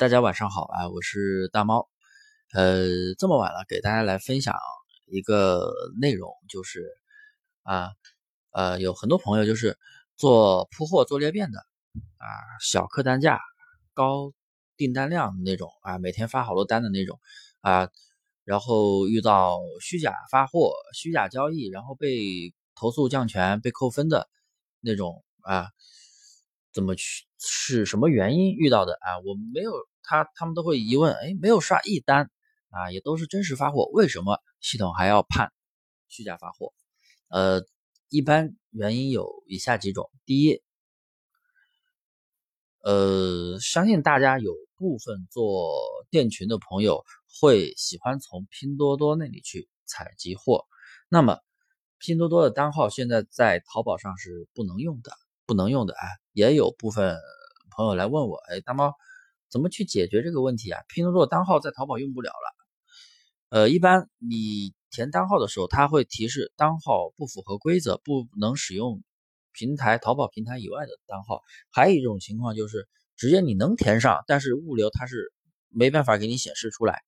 大家晚上好啊，我是大猫。这么晚了，给大家来分享一个内容，就是有很多朋友就是做铺货做裂变的啊，小客单价、高订单量的那种啊，每天发好多单的那种啊，然后遇到虚假发货、虚假交易，然后被投诉降权、被扣分的那种啊。怎么去是什么原因遇到的啊？我没有他们都会疑问，没有刷一单啊，也都是真实发货，为什么系统还要判虚假发货？一般原因有以下几种：第一，相信大家有部分做店群的朋友会喜欢从拼多多那里去采集货，那么拼多多的单号现在在淘宝上是不能用的啊，也有部分朋友来问我，大猫怎么去解决这个问题啊？拼多多单号在淘宝用不了了。一般你填单号的时候，它会提示单号不符合规则，不能使用淘宝平台以外的单号。还有一种情况就是，直接你能填上，但是物流它是没办法给你显示出来。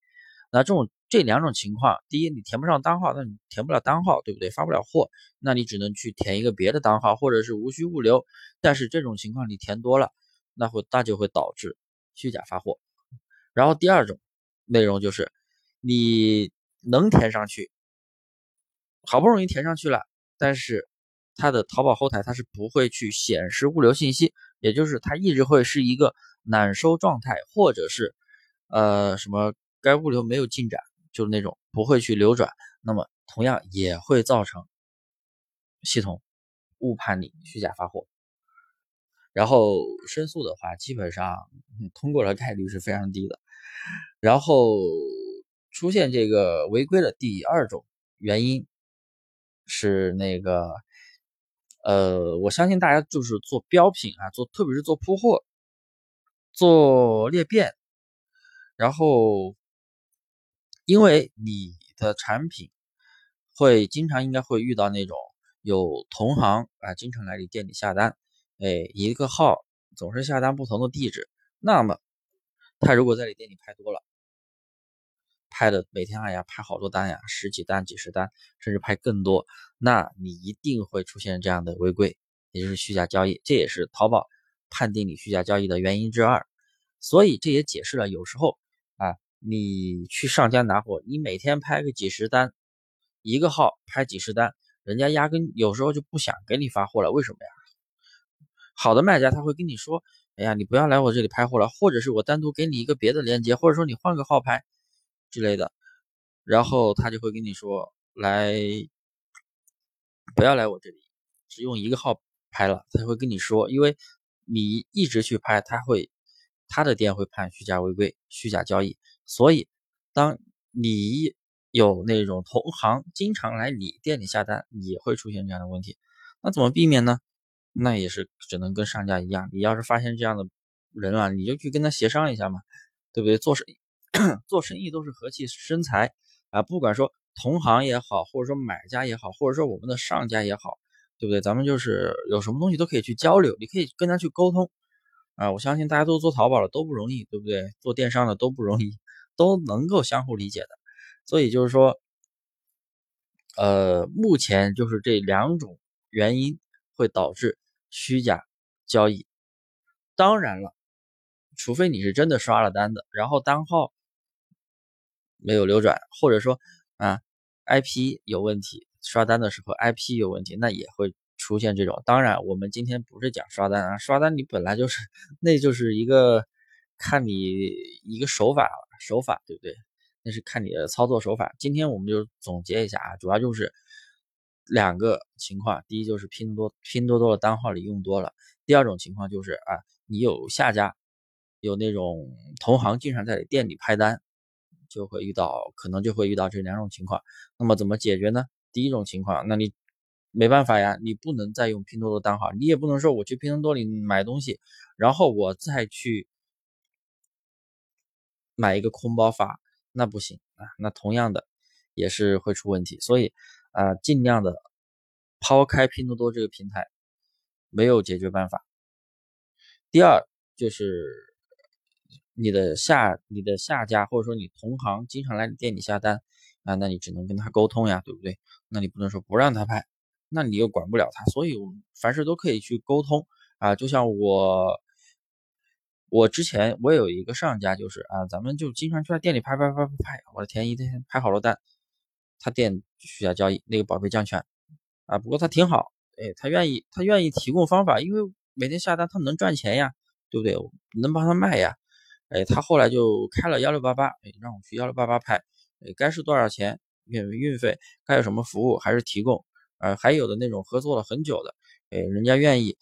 那这两种情况，第一，你填不上单号，那你填不了单号，对不对？发不了货，那你只能去填一个别的单号，或者是无需物流。但是这种情况你填多了，那就会导致虚假发货。然后第二种内容就是，你能填上去，好不容易填上去了，但是它的淘宝后台它是不会去显示物流信息，也就是它一直会是一个难收状态，或者是什么。该物流没有进展，就是那种不会去流转，那么同样也会造成系统误判你虚假发货，然后申诉的话，基本上通过的概率是非常低的。然后出现这个违规的第二种原因是我相信大家就是做标品啊，特别是做铺货、做裂变，然后。因为你的产品会经常应该会遇到那种有同行啊，经常来你店里下单，一个号总是下单不同的地址，那么他如果在你店里拍多了，拍的每天拍好多单呀，十几单、几十单，甚至拍更多，那你一定会出现这样的违规，也就是虚假交易，这也是淘宝判定你虚假交易的原因之二。所以这也解释了有时候你去上家拿货，你每天拍个几十单，一个号拍几十单，人家压根有时候就不想给你发货了，为什么呀？好的卖家他会跟你说，你不要来我这里拍货了，或者是我单独给你一个别的链接，或者说你换个号拍之类的，然后他就会跟你说，不要来我这里，只用一个号拍了，他会跟你说，因为你一直去拍，他的店会判虚假违规、虚假交易。所以当你有那种同行经常来你店里下单，也会出现这样的问题。那怎么避免呢？那也是只能跟商家一样，你要是发现这样的人了，你就去跟他协商一下嘛，对不对？做生意都是和气生财啊，不管说同行也好，或者说买家也好，或者说我们的上家也好，对不对？咱们就是有什么东西都可以去交流，你可以跟他去沟通啊，我相信大家都做淘宝了，都不容易，对不对？做电商的都不容易，都能够相互理解的。所以就是说，目前就是这两种原因会导致虚假交易。当然了，除非你是真的刷了单的，然后单号没有流转，或者说IP 有问题，刷单的时候 IP 有问题，那也会出现这种。当然我们今天不是讲刷单啊，刷单你本来就是一个看你一个手法，对不对？那是看你的操作手法。今天我们就总结一下主要就是两个情况。第一就是拼多多的单号里用多了。第二种情况就是你有下家，有那种同行经常在你店里拍单，可能就会遇到这两种情况。那么怎么解决呢？第一种情况，那你没办法呀，你不能再用拼多多单号，你也不能说我去拼多多里买东西，然后我再去买一个空包发，那不行啊，那同样的也是会出问题。所以尽量的抛开拼多多这个平台，没有解决办法。第二就是你的下家或者说你同行经常来你店里下单啊，那你只能跟他沟通呀，对不对？那你不能说不让他拍，那你又管不了他，所以我们凡事都可以去沟通啊。就像我之前我有一个上家，就是啊，咱们就经常去他店里拍，我的天，一天拍好多单，他店虚假交易，那个宝贝降权啊，不过他挺好，哎，他愿意提供方法，因为每天下单他能赚钱呀，对不对？我能帮他卖呀，哎，他后来就开了1688，哎，让我去1688拍，哎，该是多少钱，免运费，该有什么服务还是提供。还有的那种合作了很久的，人家愿意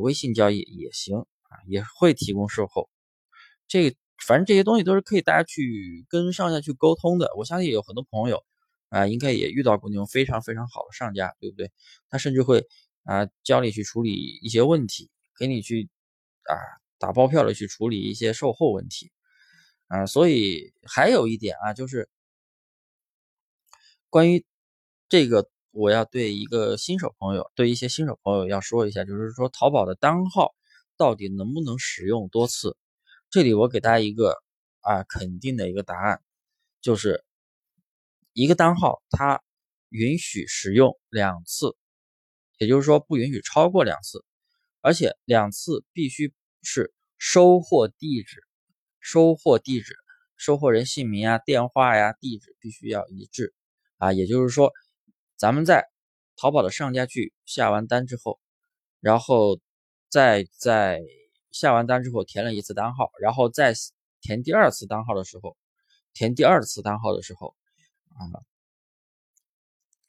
微信交易也行啊，也会提供售后。反正这些东西都是可以大家去跟上家去沟通的。我相信有很多朋友啊，应该也遇到过那种非常非常好的上家，对不对？他甚至会教你去处理一些问题，给你去打包票的去处理一些售后问题啊。所以还有一点就是关于这个。我要对一些新手朋友要说一下，就是说淘宝的单号到底能不能使用多次？这里我给大家一个肯定的一个答案，就是一个单号它允许使用两次，也就是说不允许超过两次，而且两次必须是收货地址、收货人姓名电话地址必须要一致也就是说。咱们在淘宝的上家去下完单之后，然后再下完单之后填了一次单号，然后再填第二次单号的时候，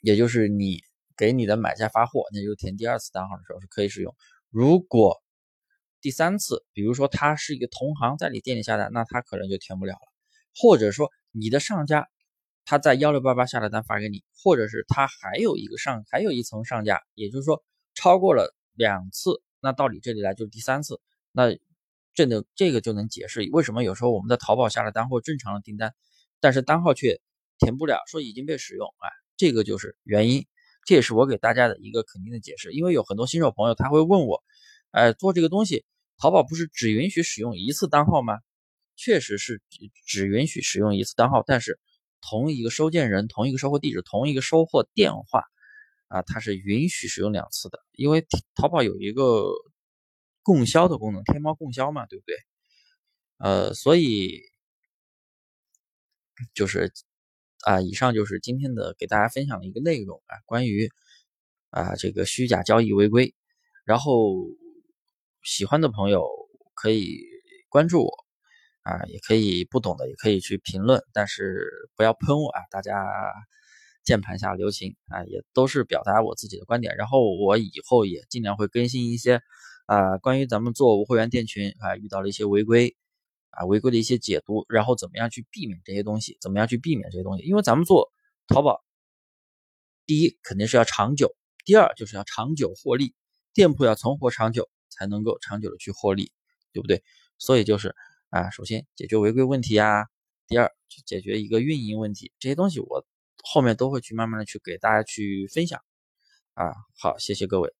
也就是你给你的买家发货，那就填第二次单号的时候是可以使用。如果第三次，比如说他是一个同行在你店里下单，那他可能就填不了了，或者说你的上家。他在1688下的单发给你，或者是他还有一层上架，也就是说超过了两次，那到你这里来就是第三次，那这个就能解释为什么有时候我们在淘宝下了单或正常的订单，但是单号却填不了，说已经被使用这个就是原因，这也是我给大家的一个肯定的解释。因为有很多新手朋友他会问我，做这个东西，淘宝不是只允许使用一次单号吗？确实是只允许使用一次单号，但是。同一个收件人、同一个收货地址、同一个收货电话它是允许使用两次的，因为淘宝有一个供销的功能，天猫供销嘛，对不对？所以就是以上就是今天的给大家分享的一个内容关于这个虚假交易违规。然后喜欢的朋友可以关注我。也可以不懂的也可以去评论，但是不要喷我大家键盘下留情也都是表达我自己的观点。然后我以后也尽量会更新一些关于咱们做无会员店群遇到了一些违规的一些解读，然后怎么样去避免这些东西。因为咱们做淘宝，第一肯定是要长久，第二就是要长久获利，店铺要存活长久才能够长久的去获利，对不对？所以就是首先解决违规问题第二就解决一个运营问题，这些东西我后面都会去慢慢的去给大家去分享好，谢谢各位，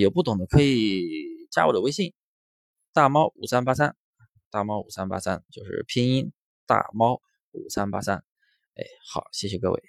有不懂的可以加我的微信大猫5383，大猫5383就是拼音大猫5383，好，谢谢各位。